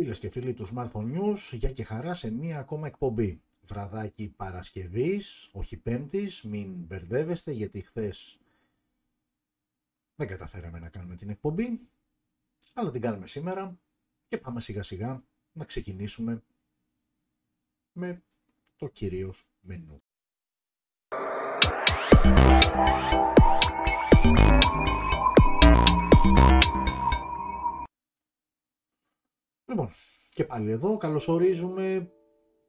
Φίλες και φίλοι του Smartphone News, γεια και χαρά σε μία ακόμα εκπομπή. Βραδάκι Παρασκευής, όχι Πέμπτης, μην μπερδεύεστε γιατί χθες δεν καταφέραμε να κάνουμε την εκπομπή, αλλά την κάνουμε σήμερα και πάμε σιγά σιγά να ξεκινήσουμε με το κυρίως μενού. Λοιπόν, και πάλι εδώ καλωσορίζουμε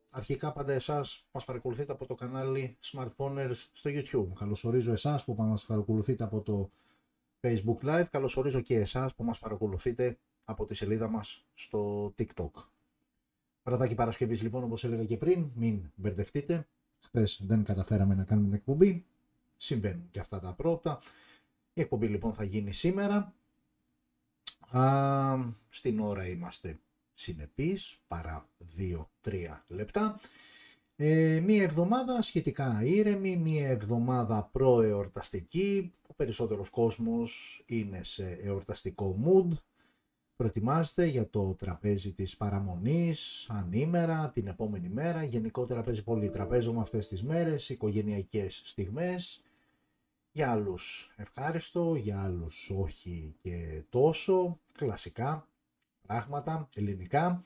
αρχικά πάντα εσάς που μας παρακολουθείτε από το κανάλι Smartphoners στο YouTube. Καλωσορίζω εσάς που μας παρακολουθείτε από το Facebook Live. Καλωσορίζω και εσάς που μας παρακολουθείτε από τη σελίδα μας στο TikTok. Βραδάκι Παρασκευής λοιπόν, όπως έλεγα και πριν, μην μπερδευτείτε. Χθες δεν καταφέραμε να κάνουμε την εκπομπή. Συμβαίνουν και αυτά τα πρώτα. Η εκπομπή λοιπόν θα γίνει σήμερα. Στην ώρα είμαστε συνεπείς, παρά 2-3 λεπτά. Μία εβδομάδα σχετικά ήρεμη, μία εβδομάδα προεορταστική. Ο περισσότερος κόσμος είναι σε εορταστικό mood. Προετοιμάζεται για το τραπέζι της παραμονής, ανήμερα, την επόμενη μέρα. Γενικότερα παίζει πολύ τραπέζωμα αυτές τις μέρες, οικογενειακές στιγμές. Για άλλους ευχάριστο, για άλλους όχι και τόσο, κλασικά πράγματα, ελληνικά.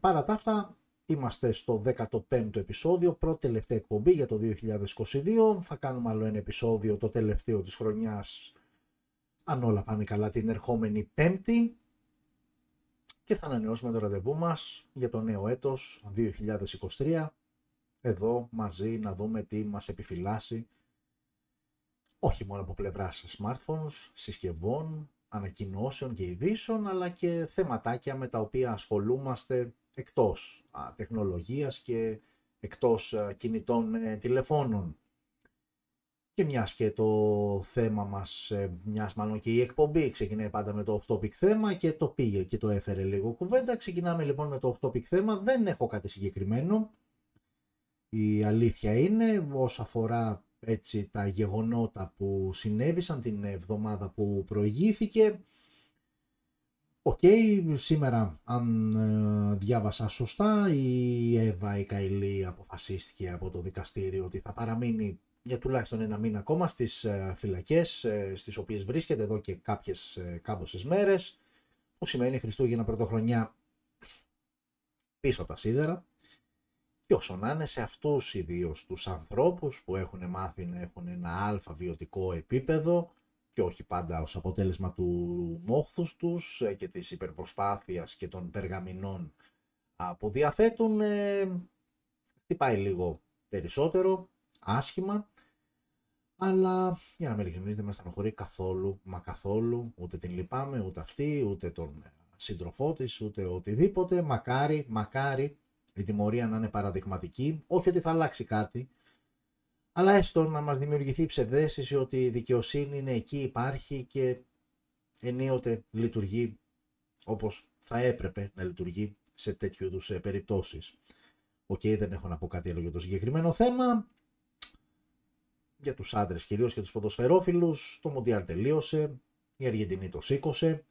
Παρά τα αυτά, είμαστε στο 15ο επεισόδιο, πρώτη τελευταία εκπομπή για το 2022. Θα κάνουμε άλλο ένα επεισόδιο, το τελευταίο της χρονιάς, αν όλα πάνε καλά, την ερχόμενη Πέμπτη. Και θα ανανεώσουμε το ραντεβού μας για το νέο έτος 2023. Εδώ μαζί να δούμε τι μας επιφυλάσσει, όχι μόνο από πλευράς smartphones, συσκευών, ανακοινώσεων και ειδήσεων, αλλά και θεματάκια με τα οποία ασχολούμαστε εκτός τεχνολογίας και εκτός κινητών τηλεφώνων. Και μιας και το θέμα μας, μάλλον και η εκπομπή ξεκινάει πάντα με το off-topic θέμα και το πήγε και το έφερε λίγο κουβέντα, ξεκινάμε λοιπόν με το off-topic θέμα. Δεν έχω κάτι συγκεκριμένο. Η αλήθεια είναι, όσο αφορά έτσι τα γεγονότα που συνέβησαν την εβδομάδα που προηγήθηκε, σήμερα αν διάβασα σωστά, η Εύα η Καηλή αποφασίστηκε από το δικαστήριο ότι θα παραμείνει για τουλάχιστον ένα μήνα ακόμα στις φυλακές, στις οποίες βρίσκεται εδώ και κάμποσες μέρες, που σημαίνει Χριστούγεννα Πρωτοχρονιά πίσω τα σίδερα. Και όσο να είναι, σε αυτούς ιδίως τους ανθρώπους που έχουν μάθει να έχουν ένα αλφα βιωτικό επίπεδο και όχι πάντα ως αποτέλεσμα του μόχθους τους και της υπερπροσπάθειας και των περγαμηνών που διαθέτουν, χτυπάει λίγο περισσότερο, άσχημα, αλλά για να με ειλικρινείς δεν με στενοχωρεί καθόλου, μα καθόλου, ούτε την λυπάμαι, ούτε αυτή, ούτε τον σύντροφό της, ούτε οτιδήποτε. Μακάρι η τιμωρία να είναι παραδειγματική, όχι ότι θα αλλάξει κάτι, αλλά έστω να μας δημιουργηθεί η ψευδαίσθηση ότι η δικαιοσύνη είναι εκεί, υπάρχει και ενίοτε λειτουργεί όπως θα έπρεπε να λειτουργεί σε τέτοιου είδους περιπτώσεις. Δεν έχω να πω κάτι άλλο για το συγκεκριμένο θέμα. Για τους άντρες κυρίως και τους ποδοσφαιρόφιλους, το Μοντιάλ τελείωσε, η Αργεντινή το σήκωσε.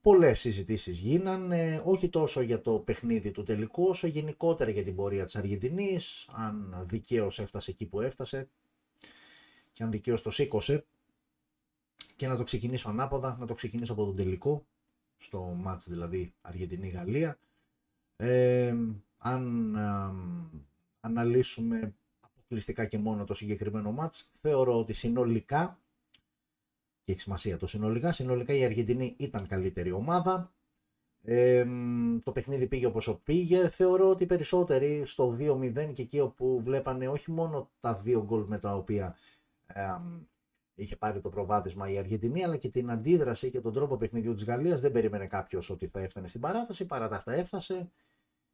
Πολλές συζητήσεις γίνανε, όχι τόσο για το παιχνίδι του τελικού, όσο γενικότερα για την πορεία της Αργεντινής, αν δικαίως έφτασε εκεί που έφτασε και αν δικαίως το σήκωσε. Και να το ξεκινήσω ανάποδα, να το ξεκινήσω από τον τελικό, στο μάτς δηλαδή Αργεντινή-Γαλλία. Αν αναλύσουμε αποκλειστικά και μόνο το συγκεκριμένο μάτς, θεωρώ ότι συνολικά, και έχει σημασία το συνολικά η Αργεντινή ήταν καλύτερη ομάδα, το παιχνίδι πήγε όπως πήγε. Θεωρώ ότι περισσότεροι στο 2-0 και εκεί όπου βλέπανε όχι μόνο τα δύο γκολ με τα οποία είχε πάρει το προβάδισμα η Αργεντινή, αλλά και την αντίδραση και τον τρόπο παιχνιδιού της Γαλλίας. Δεν περίμενε κάποιος ότι θα έφτανε στην παράταση, παρά τα αυτά έφτασε.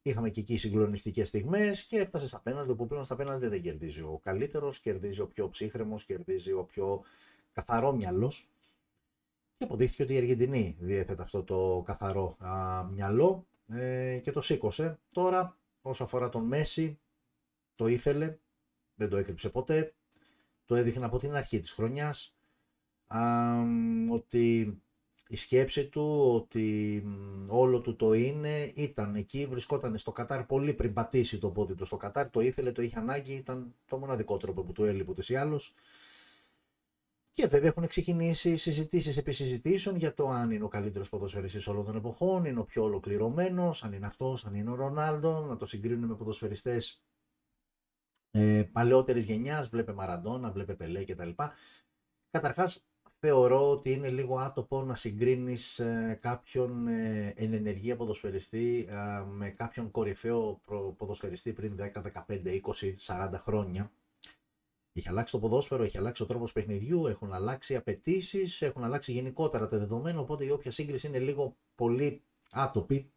Είχαμε και εκεί συγκλονιστικές στιγμές και έφτασε στα πέναλτι, όπου πλέον στα πέναλτι δεν κερδίζει ο καλύτερος, κερδίζει ο πιο ψύχρεμος, κερδίζει ο πιο καθαρό μυαλός, και αποδείχθηκε ότι η Αργεντινή διέθετε αυτό το καθαρό μυαλό και το σήκωσε. Τώρα όσο αφορά τον Μέση, το ήθελε, δεν το έκρυψε ποτέ, το έδειχνε από την αρχή της χρονιάς ότι η σκέψη του ότι όλο του το είναι, ήταν εκεί, βρισκόταν στο Κατάρ πολύ πριν πατήσει το πόδι του στο Κατάρ, το ήθελε, το είχε ανάγκη, ήταν το μοναδικό τρόπο που του έλειπε ούτως ή άλλως. Και βέβαια έχουν ξεκινήσει συζητήσεις επί συζητήσεων για το αν είναι ο καλύτερος ποδοσφαιριστής όλων των εποχών, είναι ο πιο ολοκληρωμένος, αν είναι αυτός, αν είναι ο Ρονάλντο, να το συγκρίνουν με ποδοσφαιριστές παλαιότερης γενιάς, βλέπε Μαραντόνα, βλέπε Πελέ κτλ. Καταρχάς, θεωρώ ότι είναι λίγο άτομο να συγκρίνεις κάποιον εν ενεργεία ποδοσφαιριστή με κάποιον κορυφαίο ποδοσφαιριστή πριν 10, 15, 20, 40 χρόνια. Έχει αλλάξει το ποδόσφαιρο, έχει αλλάξει ο τρόπος παιχνιδιού, έχουν αλλάξει απαιτήσεις, έχουν αλλάξει γενικότερα τα δεδομένα, οπότε η όποια σύγκριση είναι λίγο πολύ άτοπη.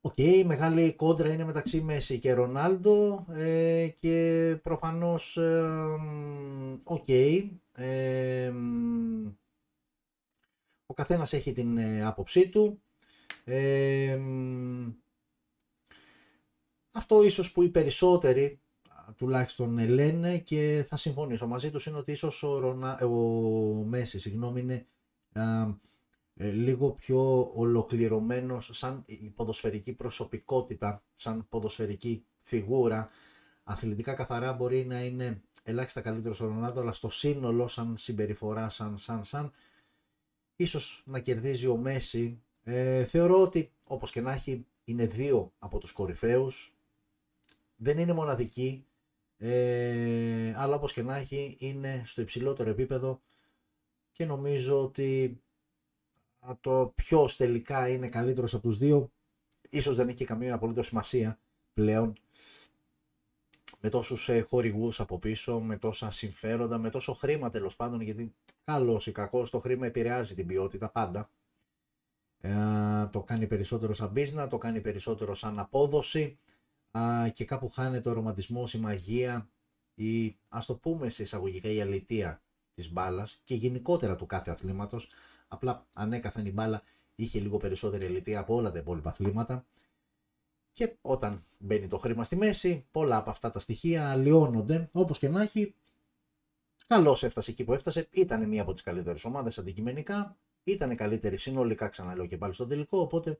Οκ, η μεγάλη κόντρα είναι μεταξύ Μέση και Ρονάλντο και προφανώς, ο καθένας έχει την άποψή του. Αυτό ίσως που οι περισσότεροι τουλάχιστον λένε και θα συμφωνήσω μαζί τους είναι ότι ίσως ο Μέση, συγγνώμη, είναι λίγο πιο ολοκληρωμένος σαν ποδοσφαιρική προσωπικότητα, σαν ποδοσφαιρική φιγούρα. Αθλητικά καθαρά μπορεί να είναι ελάχιστα καλύτερος ο Ρονάλντο, αλλά στο σύνολο σαν συμπεριφορά, σαν ίσως να κερδίζει ο Μέση. Θεωρώ ότι όπως και να έχει είναι δύο από τους κορυφαίους, δεν είναι μοναδική, αλλά όπως και να έχει είναι στο υψηλότερο επίπεδο και νομίζω ότι το ποιος τελικά είναι καλύτερος από τους δύο ίσως δεν έχει καμία απολύτως σημασία πλέον, με τόσους χορηγούς από πίσω, με τόσα συμφέροντα, με τόσο χρήμα τέλος πάντων, γιατί καλός ή κακός το χρήμα επηρεάζει την ποιότητα πάντα, το κάνει περισσότερο σαν business, το κάνει περισσότερο σαν απόδοση και κάπου χάνεται ο ρομαντισμός, η μαγεία, η, ας το πούμε σε εισαγωγικά, η αλητεία της μπάλας και γενικότερα του κάθε αθλήματος. Απλά ανέκαθεν η μπάλα είχε λίγο περισσότερη αλητεία από όλα τα υπόλοιπα αθλήματα και όταν μπαίνει το χρήμα στη μέση πολλά από αυτά τα στοιχεία αλλοιώνονται. Όπως και να έχει, καλώς έφτασε εκεί που έφτασε, ήταν μία από τις καλύτερες ομάδες αντικειμενικά, ήταν καλύτερη συνολικά, ξαναλέω και πάλι, στον τελικό, οπότε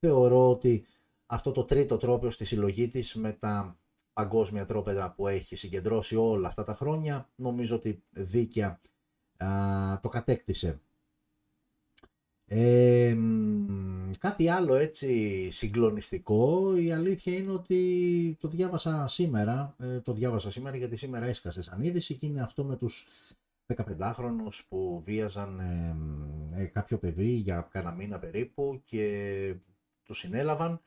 θεωρώ ότι αυτό το τρίτο τρόπαιο στη συλλογή της με τα παγκόσμια τρόπεδα που έχει συγκεντρώσει όλα αυτά τα χρόνια, νομίζω ότι δίκαια το κατέκτησε. Κάτι άλλο έτσι συγκλονιστικό, η αλήθεια είναι ότι το διάβασα σήμερα, γιατί σήμερα έσκασε σαν είδηση και είναι αυτό με τους 15χρονους που βίαζαν κάποιο παιδί για κάνα μήνα περίπου και του συνέλαβαν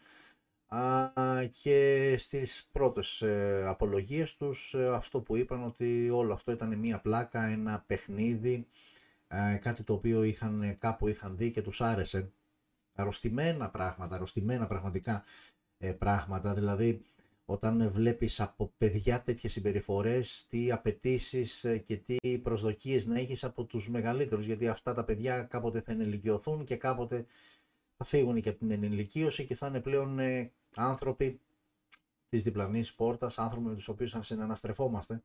και στις πρώτες απολογίες τους αυτό που είπαν ότι όλο αυτό ήταν μία πλάκα, ένα παιχνίδι, κάτι το οποίο κάπου είχαν δει και τους άρεσε. Αρρωστημένα πραγματικά πράγματα, δηλαδή όταν βλέπεις από παιδιά τέτοιες συμπεριφορές, τι απαιτήσεις και τι προσδοκίες να έχεις από τους μεγαλύτερους, γιατί αυτά τα παιδιά κάποτε θα ενηλικιωθούν και κάποτε θα φύγουν και από την ενηλικίωση και θα είναι πλέον άνθρωποι της διπλανής πόρτας, άνθρωποι με τους οποίους θα συναναστρεφόμαστε.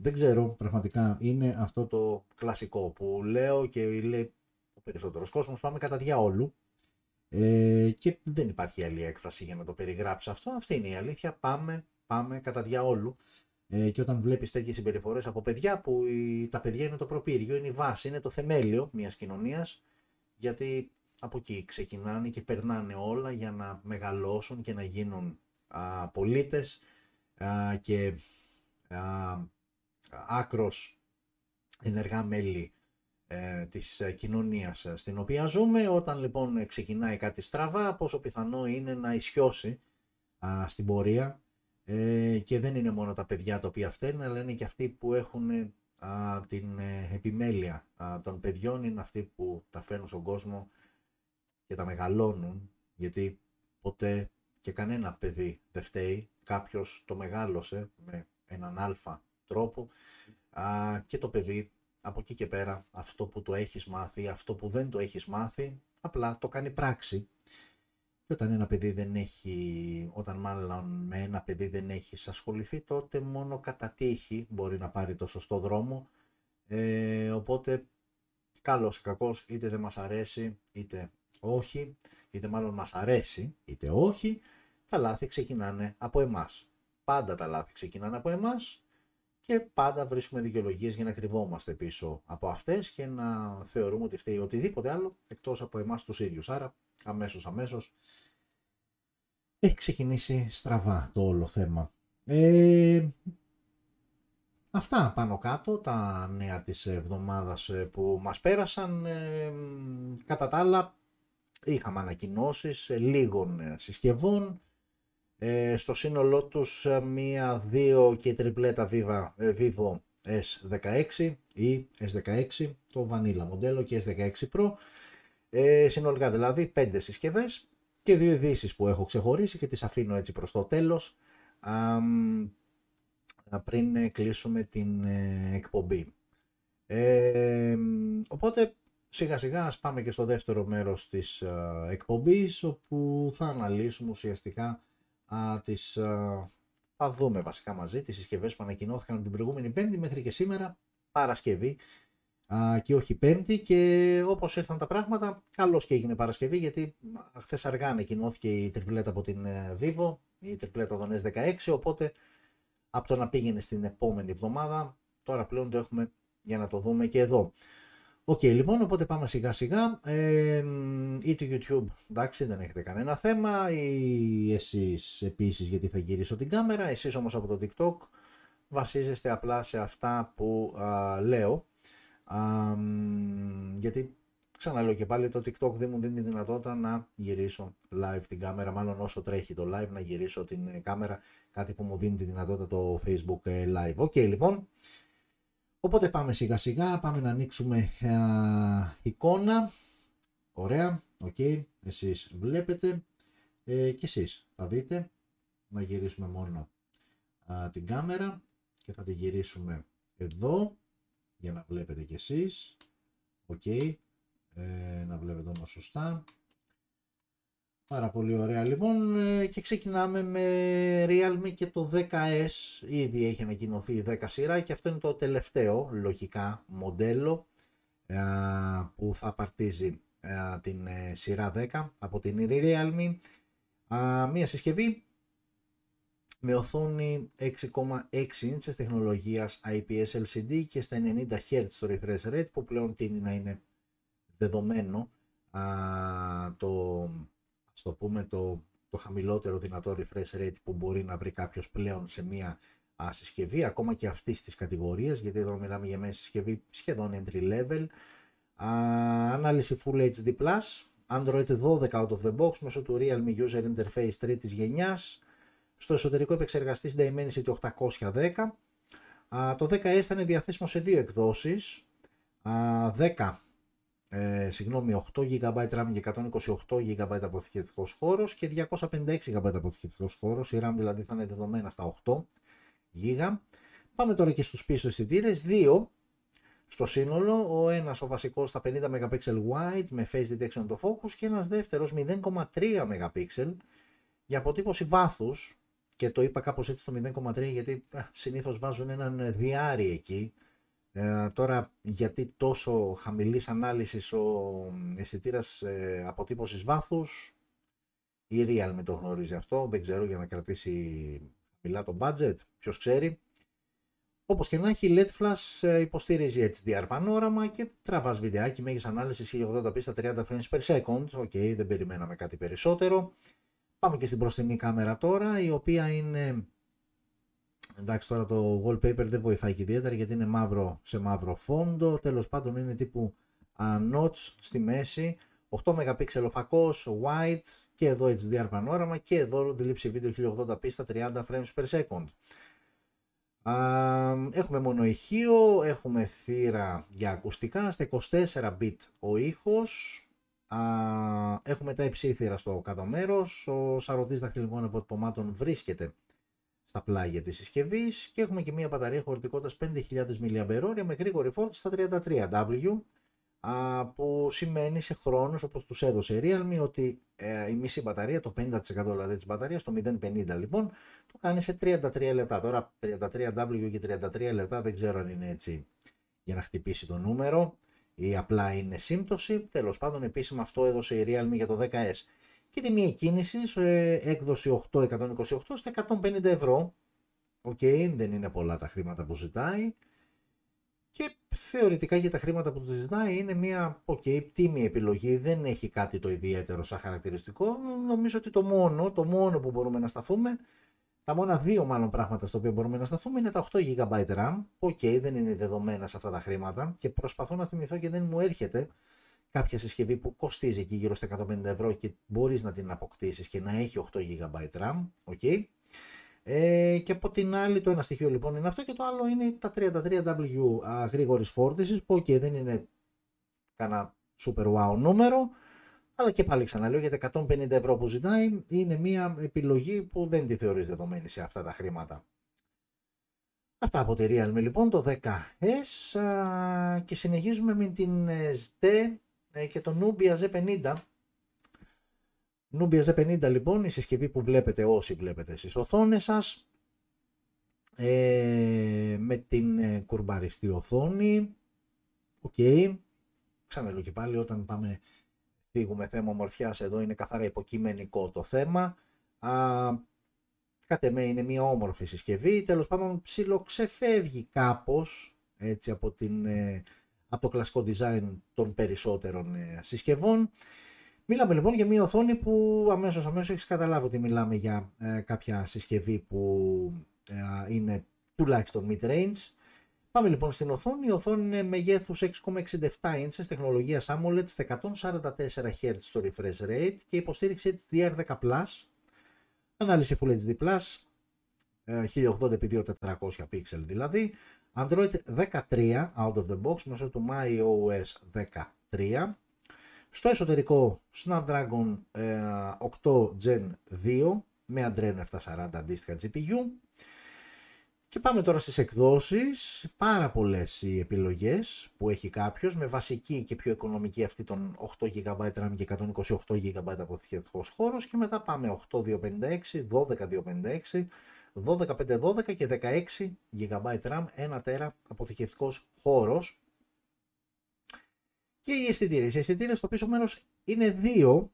Δεν ξέρω, πραγματικά είναι αυτό το κλασικό που λέω και λέει ο περισσότερος κόσμος, πάμε κατά διάολου, και δεν υπάρχει άλλη έκφραση για να το περιγράψει αυτό, αυτή είναι η αλήθεια, πάμε κατά διάολου, και όταν βλέπεις τέτοιες συμπεριφορές από παιδιά, που τα παιδιά είναι το προπύργιο, είναι η βάση, είναι το θεμέλιο μιας κοινωνίας, γιατί από εκεί ξεκινάνε και περνάνε όλα για να μεγαλώσουν και να γίνουν πολίτες και άκρος ενεργά μέλη της κοινωνίας στην οποία ζούμε. Όταν λοιπόν ξεκινάει κάτι στραβά, πόσο πιθανό είναι να ισιώσει στην πορεία, και δεν είναι μόνο τα παιδιά τα οποία φταίνουν, αλλά είναι και αυτοί που έχουν την επιμέλεια των παιδιών, είναι αυτοί που τα φέρνουν στον κόσμο και τα μεγαλώνουν, γιατί ποτέ και κανένα παιδί δεν φταίει, κάποιος το μεγάλωσε με έναν αλφα τρόπο, και το παιδί από εκεί και πέρα αυτό που το έχεις μάθει, αυτό που δεν το έχεις μάθει, απλά το κάνει πράξη. Και όταν ένα παιδί δεν έχει, όταν μάλλον με ένα παιδί δεν έχεις ασχοληθεί, τότε μόνο κατά τύχη μπορεί να πάρει το σωστό δρόμο, οπότε καλός ή κακός, είτε δεν μας αρέσει είτε όχι, είτε μάλλον μας αρέσει είτε όχι, τα λάθη ξεκινάνε από εμάς. Πάντα τα λάθη ξεκινάνε από εμάς και πάντα βρίσκουμε δικαιολογίες για να κρυβόμαστε πίσω από αυτές και να θεωρούμε ότι φταίει οτιδήποτε άλλο εκτός από εμάς τους ίδιους. Άρα αμέσως έχει ξεκινήσει στραβά το όλο θέμα. Αυτά πάνω κάτω τα νέα της εβδομάδας που μας πέρασαν. Κατά τα άλλα είχαμε ανακοινώσεις λίγων συσκευών. Στο σύνολό τους μία, δύο και τριπλέτα Vivo S16 ή S16 το Vanilla μοντέλο και S16 Pro. Συνολικά δηλαδή 5 συσκευές και 2 ειδήσεις που έχω ξεχωρίσει και τις αφήνω έτσι προς το τέλος πριν κλείσουμε την εκπομπή. Οπότε σιγά σιγά ας πάμε και στο δεύτερο μέρος της εκπομπής, όπου θα αναλύσουμε ουσιαστικά θα δούμε βασικά μαζί τις συσκευές που ανακοινώθηκαν την προηγούμενη Πέμπτη μέχρι και σήμερα Παρασκευή και όχι Πέμπτη, και όπως ήρθαν τα πράγματα καλώς και έγινε Παρασκευή, γιατί χθες αργά ανακοινώθηκε η τριπλέτα από την Vivo, η τριπλέτα των S16, οπότε από το να πήγαινε στην επόμενη εβδομάδα τώρα πλέον το έχουμε για να το δούμε και εδώ. Οκ, λοιπόν, οπότε πάμε σιγά σιγά. Ή το YouTube, εντάξει, δεν έχετε κανένα θέμα, ή εσείς επίσης, γιατί θα γυρίσω την κάμερα. Εσείς όμως από το TikTok βασίζεστε απλά σε αυτά που λέω, γιατί ξαναλέω και πάλι, το TikTok δεν μου δίνει τη δυνατότητα να γυρίσω live την κάμερα, μάλλον όσο τρέχει το live να γυρίσω την κάμερα, κάτι που μου δίνει τη δυνατότητα το Facebook live. Οκ, λοιπόν. Οπότε πάμε σιγά σιγά, πάμε να ανοίξουμε εικόνα, ωραία, okay. Εσείς βλέπετε και εσείς θα δείτε, να γυρίσουμε μόνο την κάμερα και θα τη γυρίσουμε εδώ για να βλέπετε και εσείς, okay. Να βλέπετε όμως σωστά. Πάρα πολύ ωραία, λοιπόν, και ξεκινάμε με Realme και το 10S. Ήδη έχει ανακοινωθεί η 10 σειρά και αυτό είναι το τελευταίο λογικά μοντέλο που θα απαρτίζει την σειρά 10 από την Realme. Μία συσκευή με οθόνη 6,6 ίντσες τεχνολογίας IPS LCD και στα 90 Hz το refresh rate, που πλέον τείνει να είναι δεδομένο το χαμηλότερο δυνατό refresh rate που μπορεί να βρει κάποιος πλέον σε μια συσκευή, ακόμα και αυτής της κατηγορίας, γιατί εδώ μιλάμε για μια συσκευή σχεδόν entry level. Ανάλυση Full HD+, Android 12 out of the box, μέσω του Realme User Interface 3ης γενιάς, στο εσωτερικό επεξεργαστής Dimensity 810. Το 10S θα είναι διαθέσιμο σε δύο εκδόσεις, 8 GB RAM και 128 GB αποθηκευτικός χώρος και 256 GB αποθηκευτικός χώρος. Η RAM δηλαδή θα είναι δεδομένα στα 8 GB. Πάμε τώρα και στους πίσω αισθητήρες, δύο στο σύνολο. Ο ένας, ο βασικός, στα 50 MP wide με face detection το focus, και ένας δεύτερος 0,3 MP για αποτύπωση βάθους, και το είπα κάπως έτσι το 0,3 γιατί συνήθως βάζουν έναν διάρρη εκεί. Τώρα γιατί τόσο χαμηλής ανάλυσης ο αισθητήρας αποτύπωσης βάθους, η Realme το γνωρίζει αυτό, δεν ξέρω, για να κρατήσει χαμηλά το budget, ποιος ξέρει. Όπως και να έχει, η LED flash υποστηρίζει HDR πανόραμα και τραβάς βιντεάκι μέγιστη ανάλυση 1080p στα 30 frames per second. Οκ, δεν περιμέναμε κάτι περισσότερο. Πάμε και στην μπροστινή κάμερα τώρα, η οποία είναι... Εντάξει, τώρα το wallpaper δεν βοηθάει και ιδιαίτερα γιατί είναι μαύρο σε μαύρο φόντο. Τέλος πάντων είναι τύπου notch στη μέση, 8 MP φακός, wide, και εδώ HDR πανόραμα και εδώ λήψη βίντεο 1080p στα 30 frames per second. Έχουμε μόνο ηχείο, έχουμε θύρα για ακουστικά, στα 24 bit ο ήχος. Έχουμε Type-C θύρα στο κάτω μέρος, ο σαρωτής δαχτυλικών αποτυπωμάτων βρίσκεται στα πλάγια της συσκευής και έχουμε και μία μπαταρία χωρητικότητας 5.000 mAh με γρήγορη φόρτιση στα 33W, που σημαίνει σε χρόνους, όπως τους έδωσε η Realme, ότι η μισή μπαταρία, το 50% δηλαδή της μπαταρίας, το 0.50 λοιπόν, το κάνει σε 33 λεπτά. Τώρα 33W και 33 λεπτά δεν ξέρω αν είναι έτσι για να χτυπήσει το νούμερο. ή απλά είναι σύμπτωση. Τέλος πάντων, επίσημα αυτό έδωσε η Realme για το 10S. Και τιμή εκκίνησης, έκδοση 828 στα 150 ευρώ. Οκ, δεν είναι πολλά τα χρήματα που ζητάει. Και θεωρητικά για τα χρήματα που του ζητάει είναι μια τίμη επιλογή, δεν έχει κάτι το ιδιαίτερο σαν χαρακτηριστικό. Νομίζω ότι το μόνο που μπορούμε να σταθούμε, τα μόνα δύο μάλλον πράγματα στα οποία μπορούμε να σταθούμε είναι τα 8 GB RAM. Δεν είναι δεδομένα σε αυτά τα χρήματα και προσπαθώ να θυμηθώ και δεν μου έρχεται κάποια συσκευή που κοστίζει εκεί γύρω στα 150 ευρώ και μπορείς να την αποκτήσεις και να έχει 8 GB RAM. Και από την άλλη, το ένα στοιχείο λοιπόν είναι αυτό και το άλλο είναι τα 33W γρήγορης φόρτισης που δεν είναι κανένα super wow νούμερο, αλλά και πάλι ξαναλέω για τα 150 ευρώ που ζητάει είναι μια επιλογή που δεν τη θεωρείς δεδομένη σε αυτά τα χρήματα. Αυτά από τη Realme λοιπόν, το 10S, και συνεχίζουμε με την ZTE και το Nubia Z50. Nubia Z50 λοιπόν, η συσκευή που βλέπετε όσοι βλέπετε στις οθόνες σας, με την κουρμπαριστή οθόνη. Ξαναλέω και πάλι, όταν φύγουμε θέμα ομορφιάς, εδώ είναι καθαρά υποκειμενικό το θέμα. Κατ' εμέ είναι μια όμορφη συσκευή, τέλος πάντων ψιλοξεφεύγει κάπως έτσι από το κλασικό design των περισσότερων συσκευών. Μιλάμε λοιπόν για μια οθόνη που αμέσως έχεις καταλάβει ότι μιλάμε για κάποια συσκευή που είναι τουλάχιστον mid-range. Πάμε λοιπόν στην οθόνη. Η οθόνη είναι μεγέθους 6,67 inches, τεχνολογίας AMOLED, 144Hz στο refresh rate και υποστήριξη HDR10+, ανάλυση Full HD+, 1080x2400 pixel δηλαδή, Android 13 out of the box μέσω του MyOS 13. Στο εσωτερικό Snapdragon 8 Gen 2 με Adreno 740 αντίστοιχα GPU. Και πάμε τώρα στις εκδόσεις. Πάρα πολλές οι επιλογές που έχει κάποιος, με βασική και πιο οικονομική αυτή των 8 GB RAM και 128 GB αποθηκευτικός χώρος, και μετά πάμε 8 256, 12 256, 12 512 και 16 GB RAM, 1 TB αποθηκευτικός χώρος. Και οι αισθητήρες. Οι αισθητήρες στο πίσω μέρος είναι δύο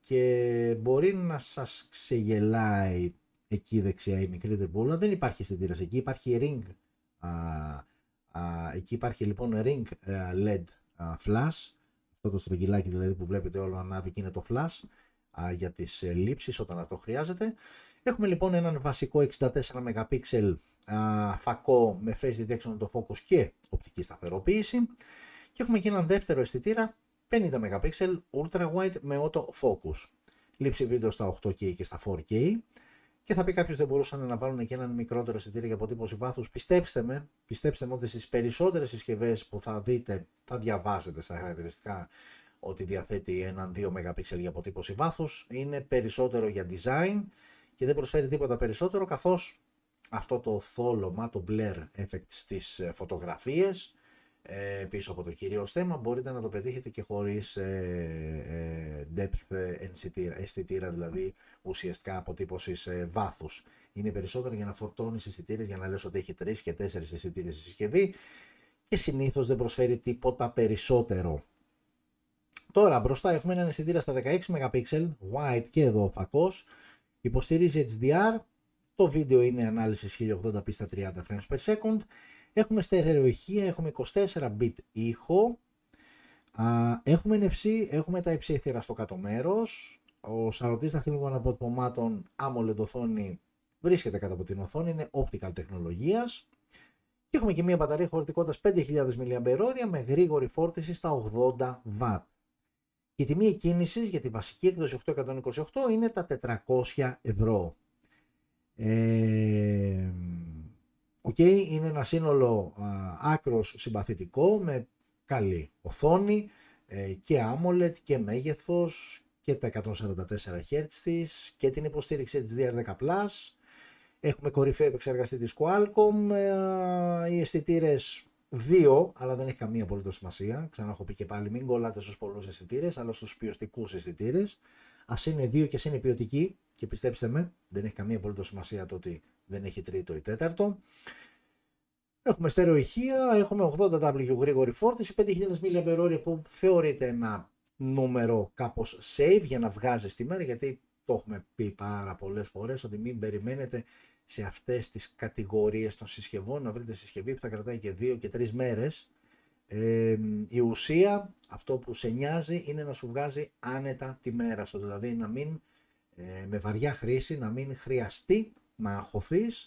και μπορεί να σας ξεγελάει εκεί δεξιά η μικρή τερμπούλα. Δεν υπάρχει αισθητήρες εκεί, υπάρχει ring. Εκεί υπάρχει λοιπόν ring LED flash. Αυτό το στρογγυλάκι δηλαδή που βλέπετε όλο ανάβει και είναι το flash για τις λήψεις όταν αυτό χρειάζεται. Έχουμε λοιπόν έναν βασικό 64 MP φακό με face detection auto focus και οπτική σταθεροποίηση, και έχουμε και έναν δεύτερο αισθητήρα 50 MP ultra wide με auto focus, λήψη βίντεο στα 8K και στα 4K. Και θα πει κάποιος, δεν μπορούσαν να βάλουν και έναν μικρότερο αισθητήρα για αποτύπωση βάθους? Πιστέψτε με ότι στις περισσότερες συσκευές που θα δείτε, θα διαβάζετε στα χαρακτηριστικά ότι διαθέτει έναν 2 MP για αποτύπωση βάθους. Είναι περισσότερο για design και δεν προσφέρει τίποτα περισσότερο, καθώς αυτό το θόλωμα, το blur effect στις φωτογραφίες πίσω από το κυρίως θέμα, μπορείτε να το πετύχετε και χωρίς depth αισθητήρα, δηλαδή ουσιαστικά αποτύπωσης βάθους. Είναι περισσότερο για να φορτώνεις αισθητήρες, για να λες ότι έχει 3 και 4 αισθητήρες η συσκευή, και συνήθως δεν προσφέρει τίποτα περισσότερο. Τώρα μπροστά έχουμε έναν αισθητήρα στα 16 MP, wide και εδώ ο φακός, υποστηρίζει HDR, το βίντεο είναι ανάλυση 1080p στα 30 frames per second, έχουμε στερεο ηχεία, έχουμε 24-bit ήχο, έχουμε NFC, έχουμε τα υψίθυρα στο κάτω μέρος, ο σαρωτής δαχτυλικών αποτυπωμάτων AMOLED οθόνη βρίσκεται κάτω από την οθόνη, είναι optical τεχνολογίας. Και έχουμε και μια μπαταρία χωρητικότητας 5000 mAh με γρήγορη φόρτιση στα 80W. Η τιμή εκκίνησης για τη βασική έκδοση 828 είναι τα 400 ευρώ. Είναι ένα σύνολο άκρος συμπαθητικό, με καλή οθόνη και AMOLED και μέγεθος και τα 144Hz της και την υποστήριξη της HDR10+. Έχουμε κορυφαίο επεξεργαστή της Qualcomm, οι αισθητήρες 2, αλλά δεν έχει καμία απολύτως σημασία. Ξανά έχω πει και πάλι, μην κολλάτε στους πολλούς αισθητήρες, αλλά στους ποιοτικούς αισθητήρες. Ας είναι 2 και ας είναι ποιοτικοί, και πιστέψτε με, δεν έχει καμία απολύτως σημασία το ότι δεν έχει τρίτο ή τέταρτο. Έχουμε στερεοηχεία, έχουμε 80W γρήγορη φόρτιση, 5.000 mAh που θεωρείται ένα νούμερο κάπως safe για να βγάζεις τη μέρα, γιατί το έχουμε πει πάρα πολλές φορές ότι μην περιμένετε σε αυτές τις κατηγορίες των συσκευών να βρείτε συσκευή που θα κρατάει και 2 και 3 μέρες. Η ουσία, αυτό που σε νοιάζει είναι να σου βγάζει άνετα τη μέρα σου, δηλαδή να μην με βαριά χρήση, να μην χρειαστεί να αγχωθείς,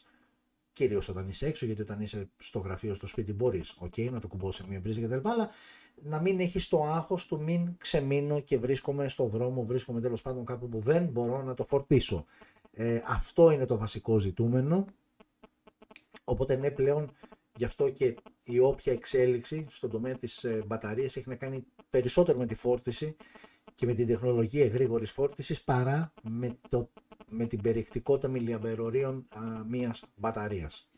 κυρίως όταν είσαι έξω, γιατί όταν είσαι στο γραφείο, στο σπίτι μπορείς να το κουμπώσεις, μην βρίζεις κτλ. Αλλά να μην έχεις το άγχος του μην ξεμείνω και βρίσκομαι στο δρόμο, βρίσκομαι τέλος πάντων κάπου που δεν μπορώ να το φορτίσω. Αυτό είναι το βασικό ζητούμενο. Οπότε ναι, πλέον γι' αυτό και η όποια εξέλιξη στον τομέα της μπαταρίας έχει να κάνει περισσότερο με τη φόρτιση και με την τεχνολογία γρήγορης φόρτισης παρά με την περιεκτικότητα μιλιαμπερορίων μιας μπαταρίας.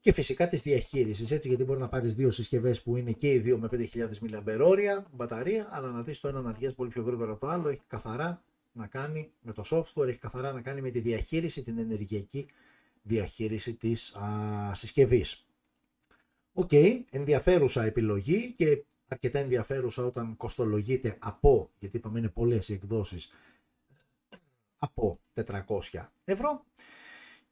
Και φυσικά της διαχείρισης, έτσι, γιατί μπορεί να πάρεις δύο συσκευές που είναι και οι δύο με 5.000 μιλιαμπερόρια μπαταρία, αλλά να δεις το ένα να διάζει πολύ πιο γρήγορα από το άλλο, έχει καθαρά να κάνει με το software, έχει καθαρά να κάνει με τη διαχείριση, την ενεργειακή διαχείριση της συσκευής. Ενδιαφέρουσα επιλογή και αρκετά ενδιαφέρουσα όταν κοστολογείται από, γιατί είπαμε είναι πολλές οι εκδόσεις, από 400 ευρώ.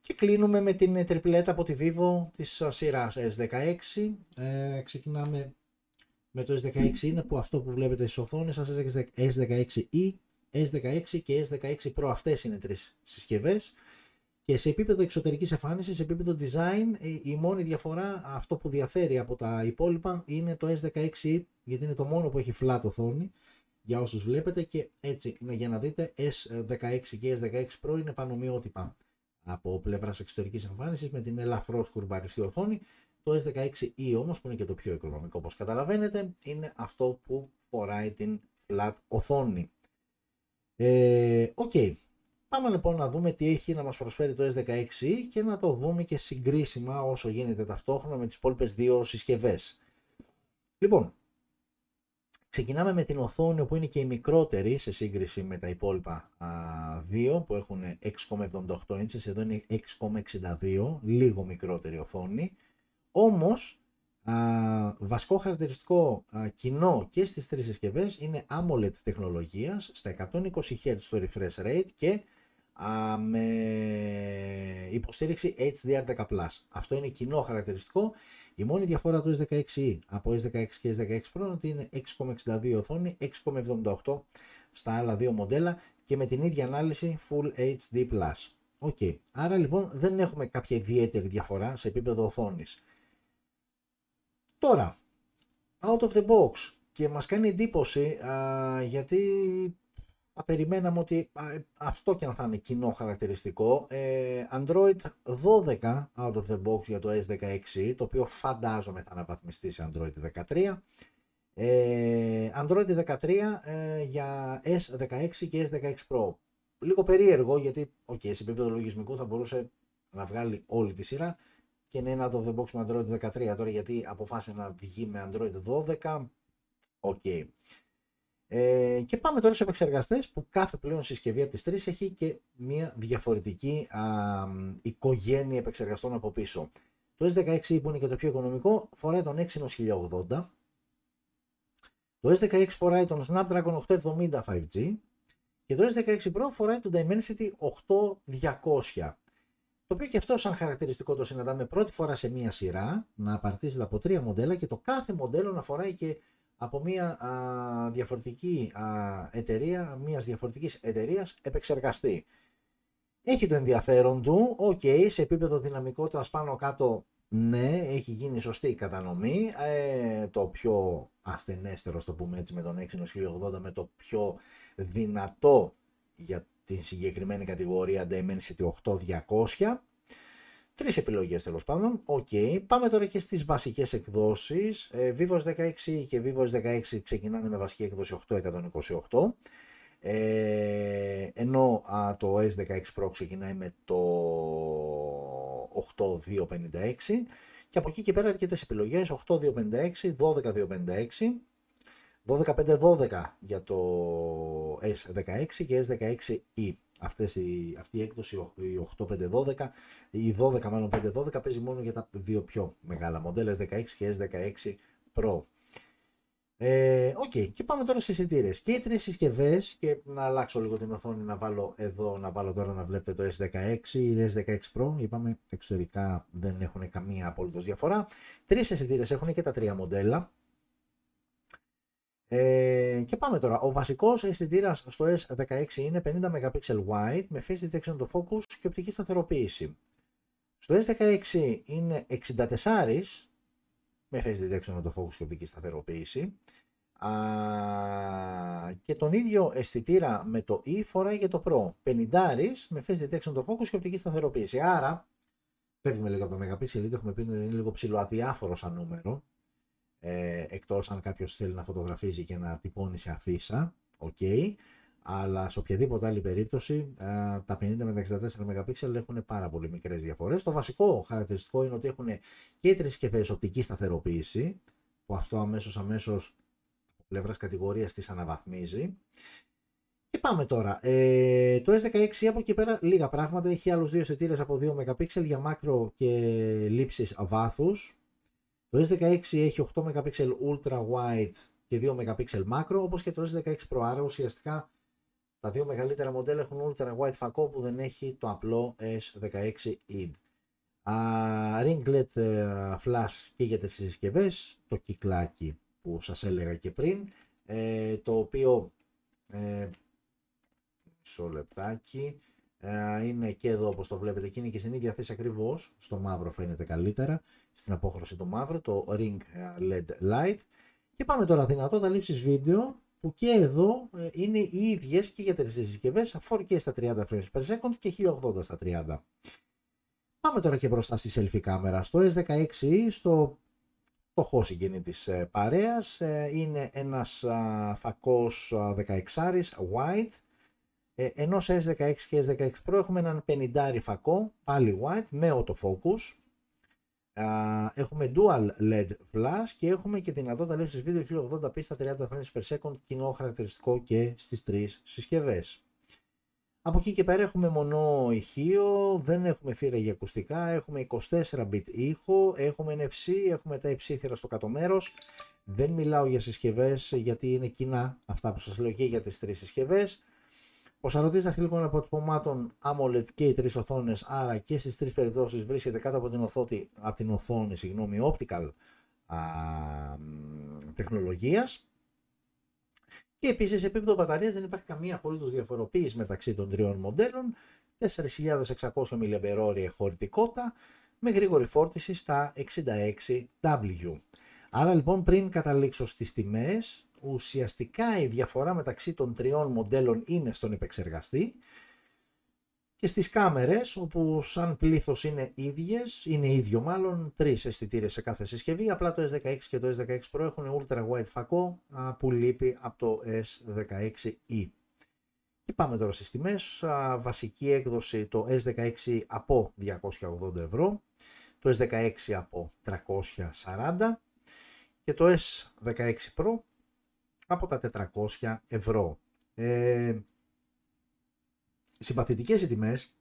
Και κλείνουμε με την τριπλέτα από τη Vivo της σειράς S16. Ξεκινάμε με το S16, είναι που αυτό που βλέπετε στις οθόνες σας, S16E, S16 και S16 Pro, αυτές είναι τρεις συσκευές. Και σε επίπεδο εξωτερικής εμφάνισης, σε επίπεδο design, η μόνη διαφορά, αυτό που διαφέρει από τα υπόλοιπα, είναι το S16E, γιατί είναι το μόνο που έχει flat οθόνη, για όσους βλέπετε, και έτσι, για να δείτε, S16 και S16 Pro είναι πανομοιότυπα από πλευράς εξωτερικής εμφάνισης, με την ελαφρώς κουρμπαριστή οθόνη. Το S16E όμως, που είναι και το πιο οικονομικό όπως καταλαβαίνετε, είναι αυτό που φοράει την flat οθόνη. Πάμε λοιπόν να δούμε τι έχει να μας προσφέρει το S16 και να το δούμε και συγκρίσιμα όσο γίνεται ταυτόχρονα με τις υπόλοιπες δύο συσκευές. Λοιπόν, ξεκινάμε με την οθόνη όπου είναι και η μικρότερη σε σύγκριση με τα υπόλοιπα δύο που έχουν 6,78 ίντσες, εδώ είναι 6,62, λίγο μικρότερη οθόνη. Όμως, βασικό χαρακτηριστικό κοινό και στις τρεις συσκευές είναι AMOLED τεχνολογίας στα 120Hz το refresh rate και με υποστήριξη HDR10+. Αυτό είναι κοινό χαρακτηριστικό. Η μόνη διαφορά του S16E από S16 και S16 Pro είναι ότι είναι 6,62 οθόνη, 6,78 στα άλλα δύο μοντέλα και με την ίδια ανάλυση Full HD+. Άρα λοιπόν δεν έχουμε κάποια ιδιαίτερη διαφορά σε επίπεδο οθόνης. Τώρα, out of the box, και μας κάνει εντύπωση γιατί περιμέναμε ότι αυτό και αν θα είναι κοινό χαρακτηριστικό, Android 12 out of the box για το S16, το οποίο φαντάζομαι θα αναβαθμιστεί σε Android 13, Android 13 για S16 και S16 Pro. Λίγο περίεργο γιατί σε επίπεδο λογισμικού θα μπορούσε να βγάλει όλη τη σειρά και είναι ένα out of the box με Android 13 τώρα, γιατί αποφάσισε να βγει με Android 12. Και πάμε τώρα στους επεξεργαστές, που κάθε πλέον συσκευή από τις τρεις έχει και μια διαφορετική οικογένεια επεξεργαστών από πίσω. Το S16 που είναι και το πιο οικονομικό φοράει τον Exynos 1080, το S16 φοράει τον Snapdragon 870 5G και το S16 Pro φοράει τον Dimensity 8200. Το οποίο και αυτό σαν χαρακτηριστικό το συναντάμε πρώτη φορά σε μία σειρά, να απαρτίζεται από τρία μοντέλα και το κάθε μοντέλο να φοράει και από μία διαφορετική εταιρεία, μίας διαφορετικής εταιρείας επεξεργαστή. Έχει το ενδιαφέρον του, σε επίπεδο δυναμικότητας πάνω κάτω, ναι, έχει γίνει σωστή η κατανομή, το πιο ασθενέστερο, στο πούμε έτσι, με τον Exynos 1080, με το πιο δυνατό για την συγκεκριμένη κατηγορία Dimensity 8200. Τρεις επιλογές τέλος πάντων. Πάμε τώρα και στις βασικές εκδόσεις. Vivo S16 και Vivo S16 ξεκινάνε με βασική έκδοση 828, ενώ το S16 Pro ξεκινάει με το 8256 και από εκεί και πέρα αρκετές επιλογές, 8256, 12256, 12512 για το S16 και S16E. Αυτή η έκδοση, η 8512, η 12 μάλλον 512 παίζει μόνο για τα δύο πιο μεγάλα μοντέλα, S16 και S16 Pro. Okay. Και πάμε τώρα στις συσκευές. Και οι τρεις συσκευές, και να αλλάξω λίγο την οθόνη, να βάλω εδώ, να βάλω τώρα να βλέπετε το S16 ή S16 Pro. Είπαμε εξωτερικά δεν έχουν καμία απολύτως διαφορά. Τρεις συσκευές έχουν και τα τρία μοντέλα. Και πάμε τώρα. Ο βασικός αισθητήρας στο S16 είναι 50 MP wide με face detection to focus και οπτική σταθεροποίηση. Στο S16 είναι 64 με face detection to focus και οπτική σταθεροποίηση. Και τον ίδιο αισθητήρα με το E φοράει και το Pro. 50 με face detection to focus και οπτική σταθεροποίηση. Άρα, παίρνουμε λίγο από τα MP, γιατί έχουμε πει ότι είναι λίγο ψηλοαδιάφορο σαν νούμερο. Εκτός αν κάποιος θέλει να φωτογραφίζει και να τυπώνει σε αφίσα, okay. Αλλά σε οποιαδήποτε άλλη περίπτωση τα 50 με τα 64 MP έχουν πάρα πολύ μικρές διαφορές. Το βασικό χαρακτηριστικό είναι ότι έχουν και τρεις συσκευές οπτική σταθεροποίηση, που αυτό αμέσως από πλευράς κατηγορίας τις αναβαθμίζει. Και πάμε τώρα, το S16 από εκεί πέρα λίγα πράγματα, έχει άλλους δύο αισθητήρες από 2 MP για μάκρο και λήψεις βάθους. Το S16 έχει 8 MP ultra wide και 2 MP macro, όπως και το S16 Pro. Άρα ουσιαστικά τα δύο μεγαλύτερα μοντέλα έχουν ultra wide φακό που δεν έχει το απλό S16E. Ringlet flash και για τις συσκευές, το κυκλάκι που σας έλεγα και πριν, το οποίο μισό λεπτάκι, είναι και εδώ όπως το βλέπετε και είναι και στην ίδια θέση ακριβώς, στο μαύρο φαίνεται καλύτερα, στην απόχρωση του μαύρου, το Ring LED Light. Και πάμε τώρα δυνατότητα λήψης βίντεο, που και εδώ είναι οι ίδιες και για τις συσκευές, 4K στα 30 frames per second και 1080 στα 30. Πάμε τώρα και μπροστά στη selfie κάμερα, στο S16E, στο φτωχό συγγενή της παρέας, είναι ένας φακός 16 wide. Ενώ σε S16 και S16 Pro έχουμε έναν 50 φακό, πάλι wide, με autofocus. Έχουμε dual LED flash και έχουμε και δυνατότητα λήψης βίντεο 1080p στα 30 frames per second, κοινό χαρακτηριστικό και στις τρεις συσκευές. Από εκεί και πέρα έχουμε μονό ηχείο, δεν έχουμε θύρα για ακουστικά, έχουμε 24-bit ήχο, έχουμε NFC, έχουμε τα υψήθυρα στο κάτω μέρος. Δεν μιλάω για συσκευές γιατί είναι κοινά αυτά που σας λέω και για τις τρεις συσκευές. Ο σαρωτής δαχτυλικών αποτυπωμάτων AMOLED και οι τρεις οθόνες, άρα και στις τρεις περιπτώσεις βρίσκεται κάτω από την οθόνη, optical τεχνολογίας. Και επίσης σε επίπεδο μπαταρίας δεν υπάρχει καμία απολύτως διαφοροποίηση μεταξύ των τριών μοντέλων. 4.600 mAh χωρητικότητα με γρήγορη φόρτιση στα 66W. Άρα λοιπόν πριν καταλήξω στις τιμές, ουσιαστικά η διαφορά μεταξύ των τριών μοντέλων είναι στον επεξεργαστή και στις κάμερες, όπου σαν πλήθος είναι ίδιες, είναι ίδιο μάλλον, τρεις αισθητήρες σε κάθε συσκευή, απλά το S16 και το S16 Pro έχουν ultra wide φακό που λείπει από το S16E. Και πάμε τώρα στις τιμές, βασική έκδοση το S16 από 280 ευρώ, το S16 από 340 και το S16 Pro από τα 400 ευρώ. Συμπαθητικές οι τιμές,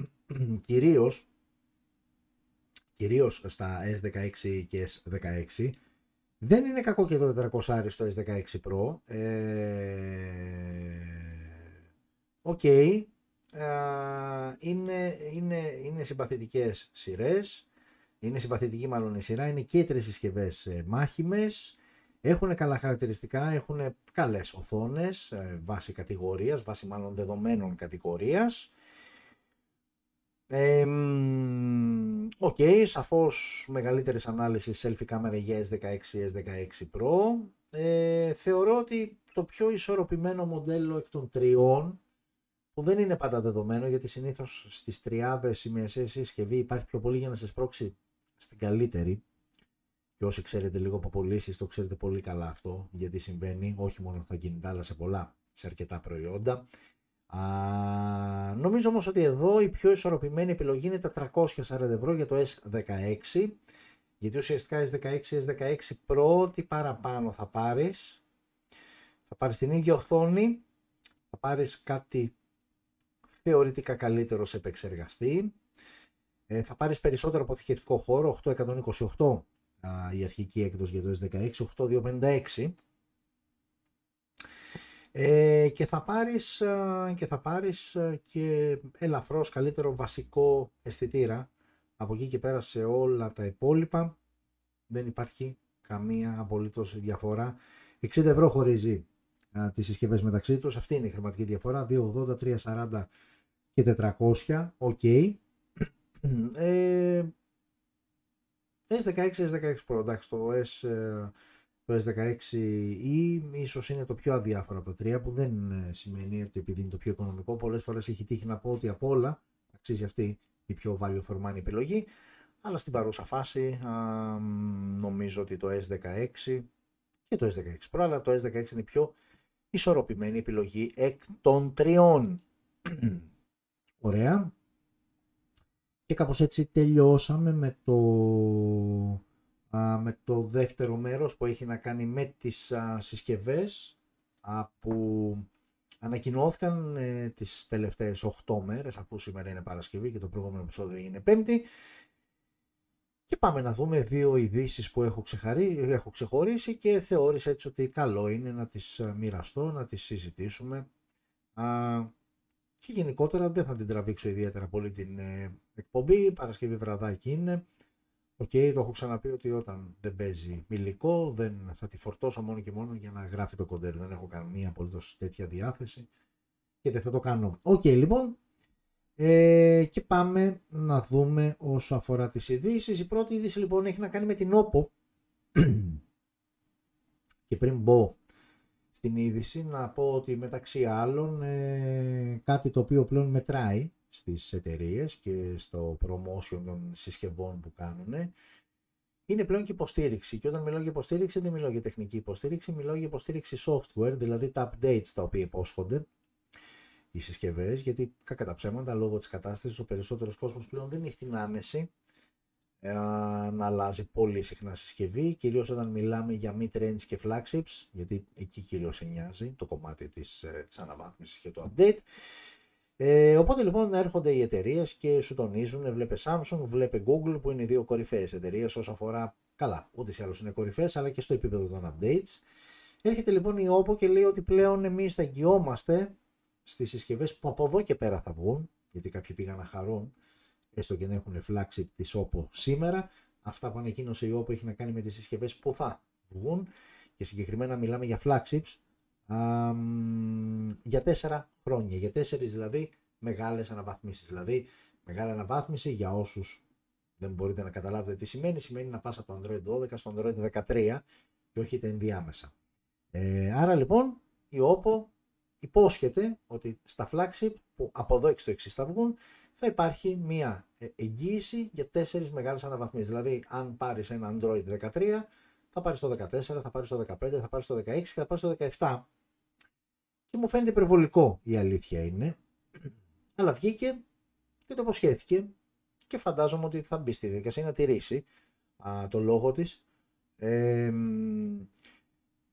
κυρίως στα S16 και S16. Δεν είναι κακό και το 400 στο S16 Pro. Okay. Είναι συμπαθητικές σειρές. Είναι συμπαθητική μάλλον η σειρά. Είναι και τρεις συσκευές μάχημες. Έχουν καλά χαρακτηριστικά, έχουν καλές οθόνες, βάση κατηγορίας, βάση μάλλον δεδομένων κατηγορίας. Okay, σαφώς μεγαλύτερης ανάλυσης selfie κάμερα για S16, S16 Pro. Θεωρώ ότι το πιο ισορροπημένο μοντέλο εκ των τριών, που δεν είναι πάντα δεδομένο, γιατί συνήθως στις τριάδες η μεσαία συσκευή υπάρχει πιο πολύ για να σας πρόξει στην καλύτερη. Και όσοι ξέρετε λίγο από πωλήσεις το ξέρετε πολύ καλά αυτό, γιατί συμβαίνει όχι μόνο στα κινητά αλλά σε πολλά, σε αρκετά προϊόντα. Νομίζω όμως ότι εδώ η πιο ισορροπημένη επιλογή είναι τα 340 ευρώ για το S16, γιατί ουσιαστικά S16 Pro τι παραπάνω θα πάρεις? Θα πάρεις την ίδια οθόνη, θα πάρεις κάτι θεωρητικά καλύτερος επεξεργαστή. Θα πάρεις περισσότερο αποθηκευτικό χώρο, 828 η αρχική έκδοση για το S16, 8256. Και θα πάρεις και ελαφρώς καλύτερο βασικό αισθητήρα. Από εκεί και πέρα σε όλα τα υπόλοιπα δεν υπάρχει καμία απολύτως διαφορά. 60 ευρώ χωρίζει τις συσκευές μεταξύ τους. Αυτή είναι η χρηματική διαφορά. 280, 340 και 400. Οκ. S16, S16 Pro. Εντάξει, το S16E ίσως είναι το πιο αδιάφορο από τα τρία, που δεν σημαίνει ότι επειδή είναι το πιο οικονομικό. Πολλές φορές έχει τύχει να πω ότι από όλα αξίζει αυτή η πιο value for money επιλογή, αλλά στην παρούσα φάση νομίζω ότι το S16 και το S16 Pro, αλλά το S16 είναι η πιο ισορροπημένη επιλογή εκ των τριών. Ωραία. Και κάπως έτσι τελειώσαμε με το δεύτερο μέρος, που έχει να κάνει με τις συσκευές που ανακοινώθηκαν τις τελευταίες 8 μέρες, αφού σήμερα είναι Παρασκευή και το προηγούμενο επεισόδιο είναι Πέμπτη. Και πάμε να δούμε δύο ειδήσεις που έχω ξεχωρίσει και θεώρησα έτσι ότι καλό είναι να τις μοιραστώ, να τις συζητήσουμε. Και γενικότερα δεν θα την τραβήξω ιδιαίτερα πολύ την εκπομπή. Παρασκευή βραδάκι είναι. Το έχω ξαναπεί ότι όταν δεν παίζει υλικό, δεν θα τη φορτώσω μόνο και μόνο για να γράφει το κοντέρ. Δεν έχω καμία απολύτως τέτοια διάθεση και δεν θα το κάνω. Λοιπόν. Και πάμε να δούμε όσο αφορά τις ειδήσεις. Η πρώτη είδηση λοιπόν έχει να κάνει με την OPPO. Και πριν μπω στην είδηση, να πω ότι μεταξύ άλλων κάτι το οποίο πλέον μετράει στις εταιρείες και στο promotion των συσκευών που κάνουν είναι πλέον και υποστήριξη. Και όταν μιλάω για υποστήριξη, δεν μιλάω για τεχνική υποστήριξη, μιλάω για υποστήριξη software, δηλαδή τα updates τα οποία υπόσχονται οι συσκευές, γιατί κακά τα ψέματα, λόγω της κατάστασης ο περισσότερος κόσμος πλέον δεν έχει την άνεση να αλλάζει πολύ συχνά συσκευή, κυρίως όταν μιλάμε για mid-range και flagships, γιατί εκεί κυρίως νοιάζει το κομμάτι της αναβάθμισης και το update. Οπότε λοιπόν έρχονται οι εταιρείες και σου τονίζουν, βλέπε Samsung, βλέπε Google, που είναι οι δύο κορυφαίες εταιρείες όσον αφορά, καλά, ούτως ή άλλως είναι κορυφαίες, αλλά και στο επίπεδο των updates. Έρχεται λοιπόν η OPPO και λέει ότι πλέον εμείς θα εγγυόμαστε στις συσκευές που από εδώ και πέρα θα βγουν, γιατί κάποιοι πήγαν να χαρούν, έστω και να έχουν flagship της OPPO σήμερα, αυτά που ανακοίνωσε η OPPO έχει να κάνει με τις συσκευές που θα βγουν, και συγκεκριμένα μιλάμε για flagships για 4 χρόνια, για 4 δηλαδή μεγάλες αναβαθμίσεις. Δηλαδή μεγάλη αναβάθμιση, για όσους δεν μπορείτε να καταλάβετε τι σημαίνει, σημαίνει να πας από το Android 12 στο Android 13 και όχι τα ενδιάμεσα. Άρα λοιπόν η OPPO υπόσχεται ότι στα flagship που από εδώ και το εξής θα βγουν, θα υπάρχει μια εγγύηση για 4 μεγάλες αναβαθμίσεις. Δηλαδή αν πάρεις ένα Android 13, θα πάρεις το 14, θα πάρεις το 15, θα πάρεις το 16 και θα πάρεις το 17. Και μου φαίνεται υπερβολικό, η αλήθεια είναι, αλλά βγήκε και το υποσχέθηκε και φαντάζομαι ότι θα μπει στη διαδικασία να τηρήσει το λόγο της.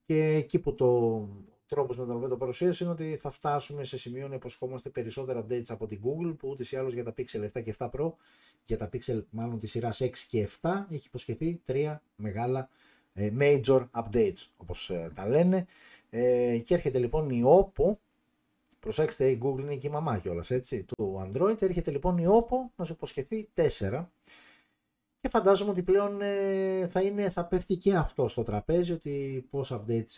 Και εκεί που το τρόπος με τον οποίο το παρουσίασε είναι ότι θα φτάσουμε σε σημείο να υποσχόμαστε περισσότερα updates από την Google, που ούτως ή άλλως για τα Pixel 7 και 7 Pro, για τα Pixel μάλλον της σειράς 6 και 7, έχει υποσχεθεί 3 μεγάλα major updates, όπως τα λένε. Και έρχεται λοιπόν η OPPO, προσέξτε, η Google είναι και η μαμά κιόλας, έτσι, του Android, έρχεται λοιπόν η OPPO να σου υποσχεθεί 4. Και φαντάζομαι ότι πλέον θα πέφτει και αυτό στο τραπέζι, ότι πόσα updates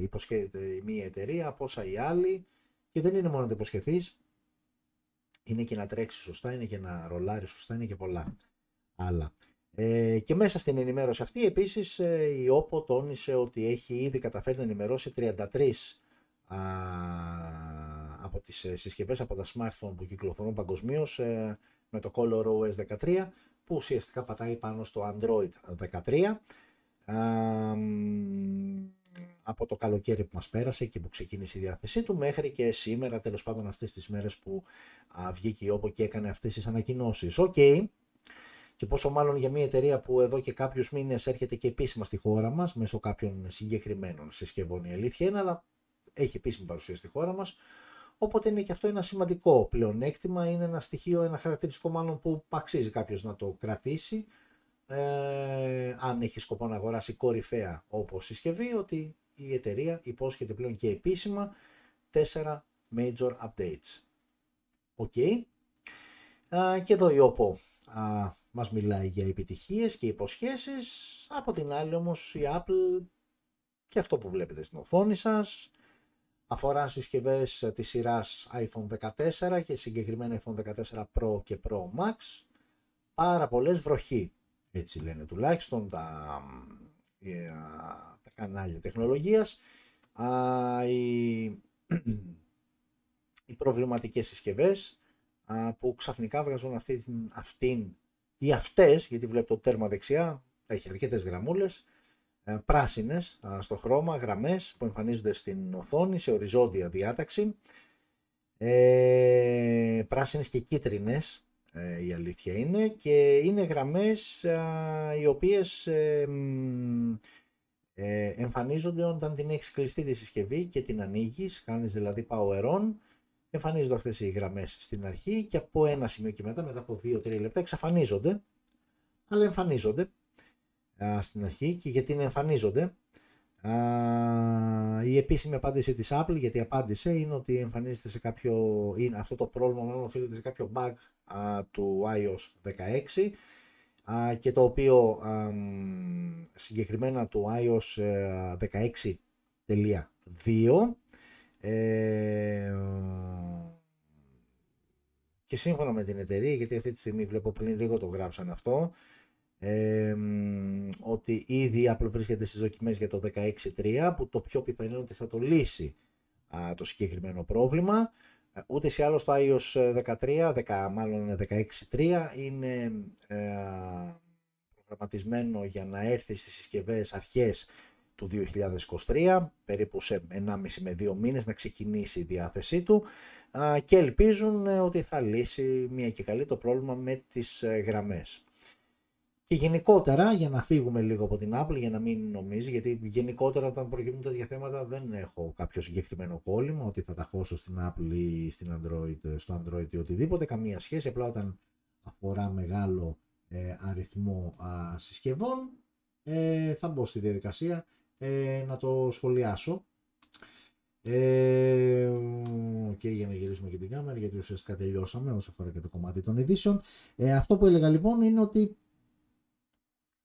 υποσχέεται η μία εταιρεία, πόσα η άλλη, και δεν είναι μόνο να υποσχεθείς, είναι και να τρέξει σωστά, είναι και να ρολάρει σωστά, είναι και πολλά άλλα. Και μέσα στην ενημέρωση αυτή επίσης η OPPO τόνισε ότι έχει ήδη καταφέρει να ενημερώσει 33 από τις συσκευές, από τα smartphone που κυκλοφορούν παγκοσμίως με το ColorOS 13, που ουσιαστικά πατάει πάνω στο Android 13 από το καλοκαίρι που μας πέρασε και που ξεκίνησε η διάθεσή του μέχρι και σήμερα, τέλος πάντων αυτές τις μέρες που βγήκε η OPPO και έκανε αυτές τις ανακοινώσεις. Και πόσο μάλλον για μια εταιρεία που εδώ και κάποιους μήνες έρχεται και επίσημα στη χώρα μας μέσω κάποιων συγκεκριμένων συσκευών, η αλήθεια είναι, αλλά έχει επίσημη παρουσία στη χώρα μας. Οπότε είναι και αυτό ένα σημαντικό πλεονέκτημα, είναι ένα στοιχείο, ένα χαρακτηριστικό μάλλον που αξίζει κάποιος να το κρατήσει, αν έχει σκοπό να αγοράσει κορυφαία όπως συσκευή, ότι η εταιρεία υπόσχεται πλέον και επίσημα 4 major updates. Okay. Και εδώ η OPPO μας μιλάει για επιτυχίες και υποσχέσεις, από την άλλη όμως η Apple και αυτό που βλέπετε στην οθόνη σας αφορά συσκευές της σειράς iPhone 14 και συγκεκριμένα iPhone 14 Pro και Pro Max, πάρα πολλές βροχή, έτσι λένε τουλάχιστον τα κανάλια τεχνολογίας. Οι προβληματικές συσκευές που ξαφνικά βγάζουν αυτήν ή αυτές, γιατί βλέπετε το τέρμα δεξιά, έχει αρκετές γραμμούλες, πράσινες στο χρώμα, γραμμές που εμφανίζονται στην οθόνη σε οριζόντια διάταξη, πράσινες και κίτρινες, η αλήθεια είναι, και είναι γραμμές οι οποίες εμφανίζονται όταν την έχεις κλειστεί τη συσκευή και την ανοίγεις, κάνεις δηλαδή power on, εμφανίζονται αυτές οι γραμμές στην αρχή και από ένα σημείο και μετά από 2-3 λεπτά εξαφανίζονται, αλλά εμφανίζονται στην αρχή. Και γιατί να εμφανίζονται? Η επίσημη απάντηση της Apple, γιατί απάντησε, είναι ότι εμφανίζεται σε κάποιο, αυτό το πρόβλημα μάλλον οφείλεται σε κάποιο bug του iOS 16 και το οποίο συγκεκριμένα του iOS 16.2 και σύμφωνα με την εταιρεία, γιατί αυτή τη στιγμή βλέπω πριν λίγο το γράψαν αυτό, ότι ήδη η Apple βρίσκεται στις δοκιμές για το 16.3, που το πιο πιθανό είναι ότι θα το λύσει το συγκεκριμένο πρόβλημα. Ούτε σε άλλο το iOS 16.3 είναι προγραμματισμένο για να έρθει στις συσκευές αρχές του 2023, περίπου σε 1,5 με 2 μήνες να ξεκινήσει η διάθεσή του, και ελπίζουν ότι θα λύσει μια και καλή το πρόβλημα με τις γραμμές. Και γενικότερα, για να φύγουμε λίγο από την Apple, για να μην νομίζει, γιατί γενικότερα όταν προκύπτουν τέτοια θέματα δεν έχω κάποιο συγκεκριμένο κόλλημα ότι θα τα χώσω στην Apple ή στην Android, στο Android ή οτιδήποτε, καμία σχέση. Απλά όταν αφορά μεγάλο αριθμό συσκευών θα μπω στη διαδικασία να το σχολιάσω. Και για να γυρίσουμε και την κάμερα, γιατί ουσιαστικά τελειώσαμε όσο αφορά και το κομμάτι των ειδήσεων. Αυτό που έλεγα λοιπόν είναι ότι,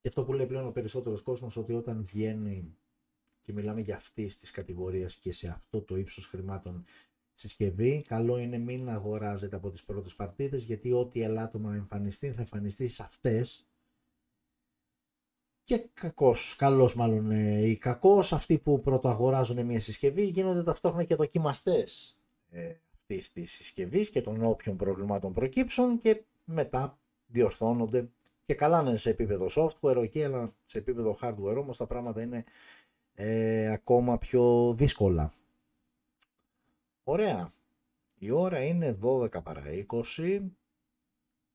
και αυτό που λέει πλέον ο περισσότερος κόσμος, ότι όταν βγαίνει και μιλάμε για αυτής της κατηγορίας και σε αυτό το ύψος χρημάτων συσκευή, καλό είναι μην αγοράζετε από τις πρώτες παρτίδες, γιατί ό,τι ελάττωμα εμφανιστεί θα εμφανιστεί σε αυτές. Και κακώς αυτοί που πρωτοαγοράζουν μια συσκευή γίνονται ταυτόχρονα και δοκιμαστές αυτής της συσκευής και των όποιων προβλημάτων προκύψουν, και μετά διορθώνονται. Και καλά είναι σε επίπεδο software, okay, αλλά σε επίπεδο hardware όμως τα πράγματα είναι ακόμα πιο δύσκολα. Ωραία. Η ώρα είναι 12 παρά 20.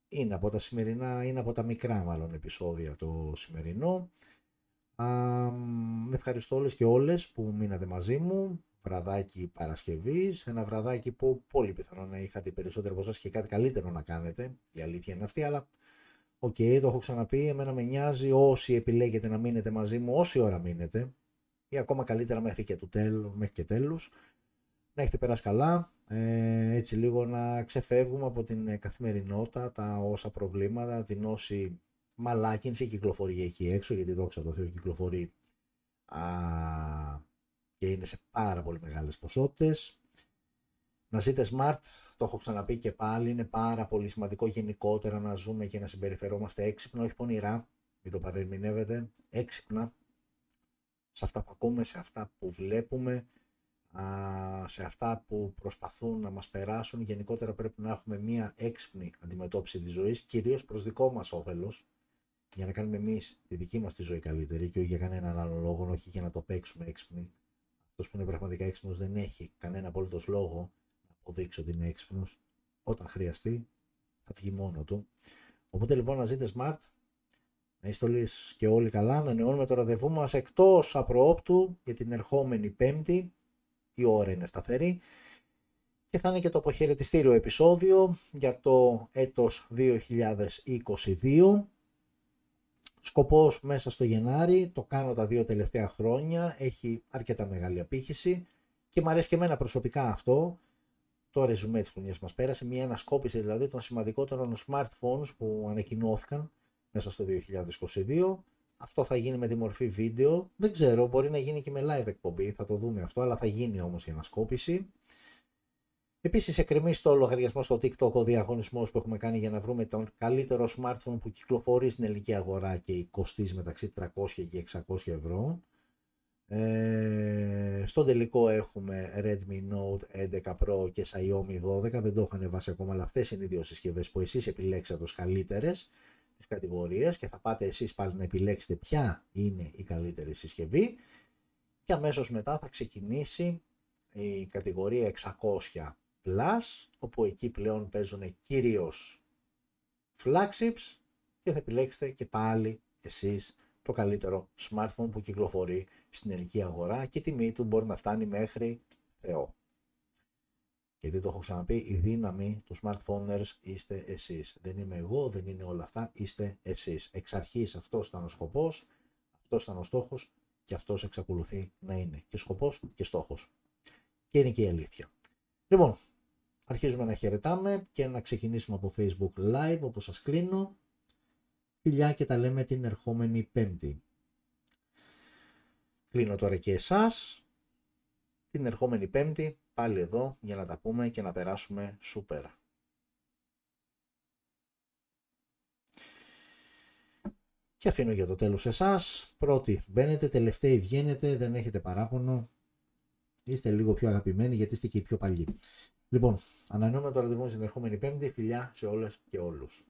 Είναι από τα σημερινά, είναι από τα μικρά μάλλον επεισόδια το σημερινό. Ευχαριστώ όλες και όλες που μείνατε μαζί μου. Βραδάκι Παρασκευής, ένα βραδάκι που πολύ πιθανό να είχατε περισσότερο από εσάς και κάτι καλύτερο να κάνετε. Η αλήθεια είναι αυτή, αλλά οκ, το έχω ξαναπεί, εμένα με νοιάζει όσοι επιλέγετε να μείνετε μαζί μου, όση ώρα μείνετε, ή ακόμα καλύτερα μέχρι και, μέχρι και τέλους, να έχετε περάσει καλά, έτσι λίγο να ξεφεύγουμε από την καθημερινότητα, τα όσα προβλήματα, την όση μαλάκινση κυκλοφορεί εκεί έξω, γιατί δόξα τω Θεώ κυκλοφορεί και είναι σε πάρα πολύ μεγάλες ποσότητες. Να ζείτε smart, το έχω ξαναπεί και πάλι, είναι πάρα πολύ σημαντικό γενικότερα να ζούμε και να συμπεριφερόμαστε έξυπνα, όχι πονηρά, μην το παρερμηνεύετε, έξυπνα, σε αυτά που ακούμε, σε αυτά που βλέπουμε, σε αυτά που προσπαθούν να μας περάσουν. Γενικότερα πρέπει να έχουμε μία έξυπνη αντιμετώπιση της ζωής, κυρίως προς δικό μας όφελος, για να κάνουμε εμείς τη δική μας τη ζωή καλύτερη και όχι για κανέναν άλλο λόγο, όχι για να το παίξουμε έξυπνοι. Αυτός που είναι πραγματικά έξυπνος δεν έχει κανένα απολύτως λόγο δείξει ότι είναι έξυπνος, όταν χρειαστεί θα βγει μόνο του. Οπότε λοιπόν να ζείτε smart, να είστε όλοι και όλοι καλά, να νεώνουμε το ραντεβού μας εκτός απροόπτου για την ερχόμενη Πέμπτη, η ώρα είναι σταθερή, και θα είναι και το αποχαιρετιστήριο επεισόδιο για το έτος 2022. Σκοπός μέσα στο Γενάρη, το κάνω τα δύο τελευταία χρόνια, έχει αρκετά μεγάλη απήχηση και μου αρέσει και εμένα προσωπικά αυτό, το ρεζουμέ της χρονιάς μας πέρασε, μια ανασκόπηση δηλαδή των σημαντικότερων smartphones που ανακοινώθηκαν μέσα στο 2022. Αυτό θα γίνει με τη μορφή βίντεο, δεν ξέρω, μπορεί να γίνει και με live εκπομπή, θα το δούμε αυτό, αλλά θα γίνει όμως η ανασκόπηση. Επίσης, εκκρεμεί στο λογαριασμό στο TikTok ο διαγωνισμός που έχουμε κάνει για να βρούμε τον καλύτερο smartphone που κυκλοφορεί στην ελληνική αγορά και κοστίζει μεταξύ 300 και 600 ευρώ. Στον τελικό έχουμε Redmi Note 11 Pro και Xiaomi 12, δεν το έχω ανεβάσει ακόμα, αλλά αυτές είναι οι δύο συσκευές που εσείς επιλέξατε ως καλύτερες της κατηγορίας και θα πάτε εσείς πάλι να επιλέξετε ποια είναι η καλύτερη συσκευή και αμέσως μετά θα ξεκινήσει η κατηγορία 600 Plus, όπου εκεί πλέον παίζουν κυρίως flagships και θα επιλέξετε και πάλι εσείς το καλύτερο smartphone που κυκλοφορεί στην ελληνική αγορά και η τιμή του μπορεί να φτάνει μέχρι Θεό. Γιατί το έχω ξαναπεί, η δύναμη του smartphoneers είστε εσείς. Δεν είμαι εγώ, δεν είναι όλα αυτά, είστε εσείς. Εξ αρχής αυτός ήταν ο σκοπός, αυτός ήταν ο στόχος και αυτός εξακολουθεί να είναι και σκοπός και στόχος. Και είναι και η αλήθεια. Λοιπόν, αρχίζουμε να χαιρετάμε και να ξεκινήσουμε από Facebook Live, όπως σας κλείνω. Φιλιά και τα λέμε την ερχόμενη Πέμπτη. Κλείνω τώρα και εσάς. Την ερχόμενη Πέμπτη πάλι εδώ για να τα πούμε και να περάσουμε σούπερ. Και αφήνω για το τέλος εσάς. Πρώτοι μπαίνετε, τελευταίοι βγαίνετε, δεν έχετε παράπονο. Είστε λίγο πιο αγαπημένοι γιατί είστε και οι πιο παλιοί. Λοιπόν, ανανεώνουμε το ραντεβού στην ερχόμενη Πέμπτη. Φιλιά σε όλες και όλους.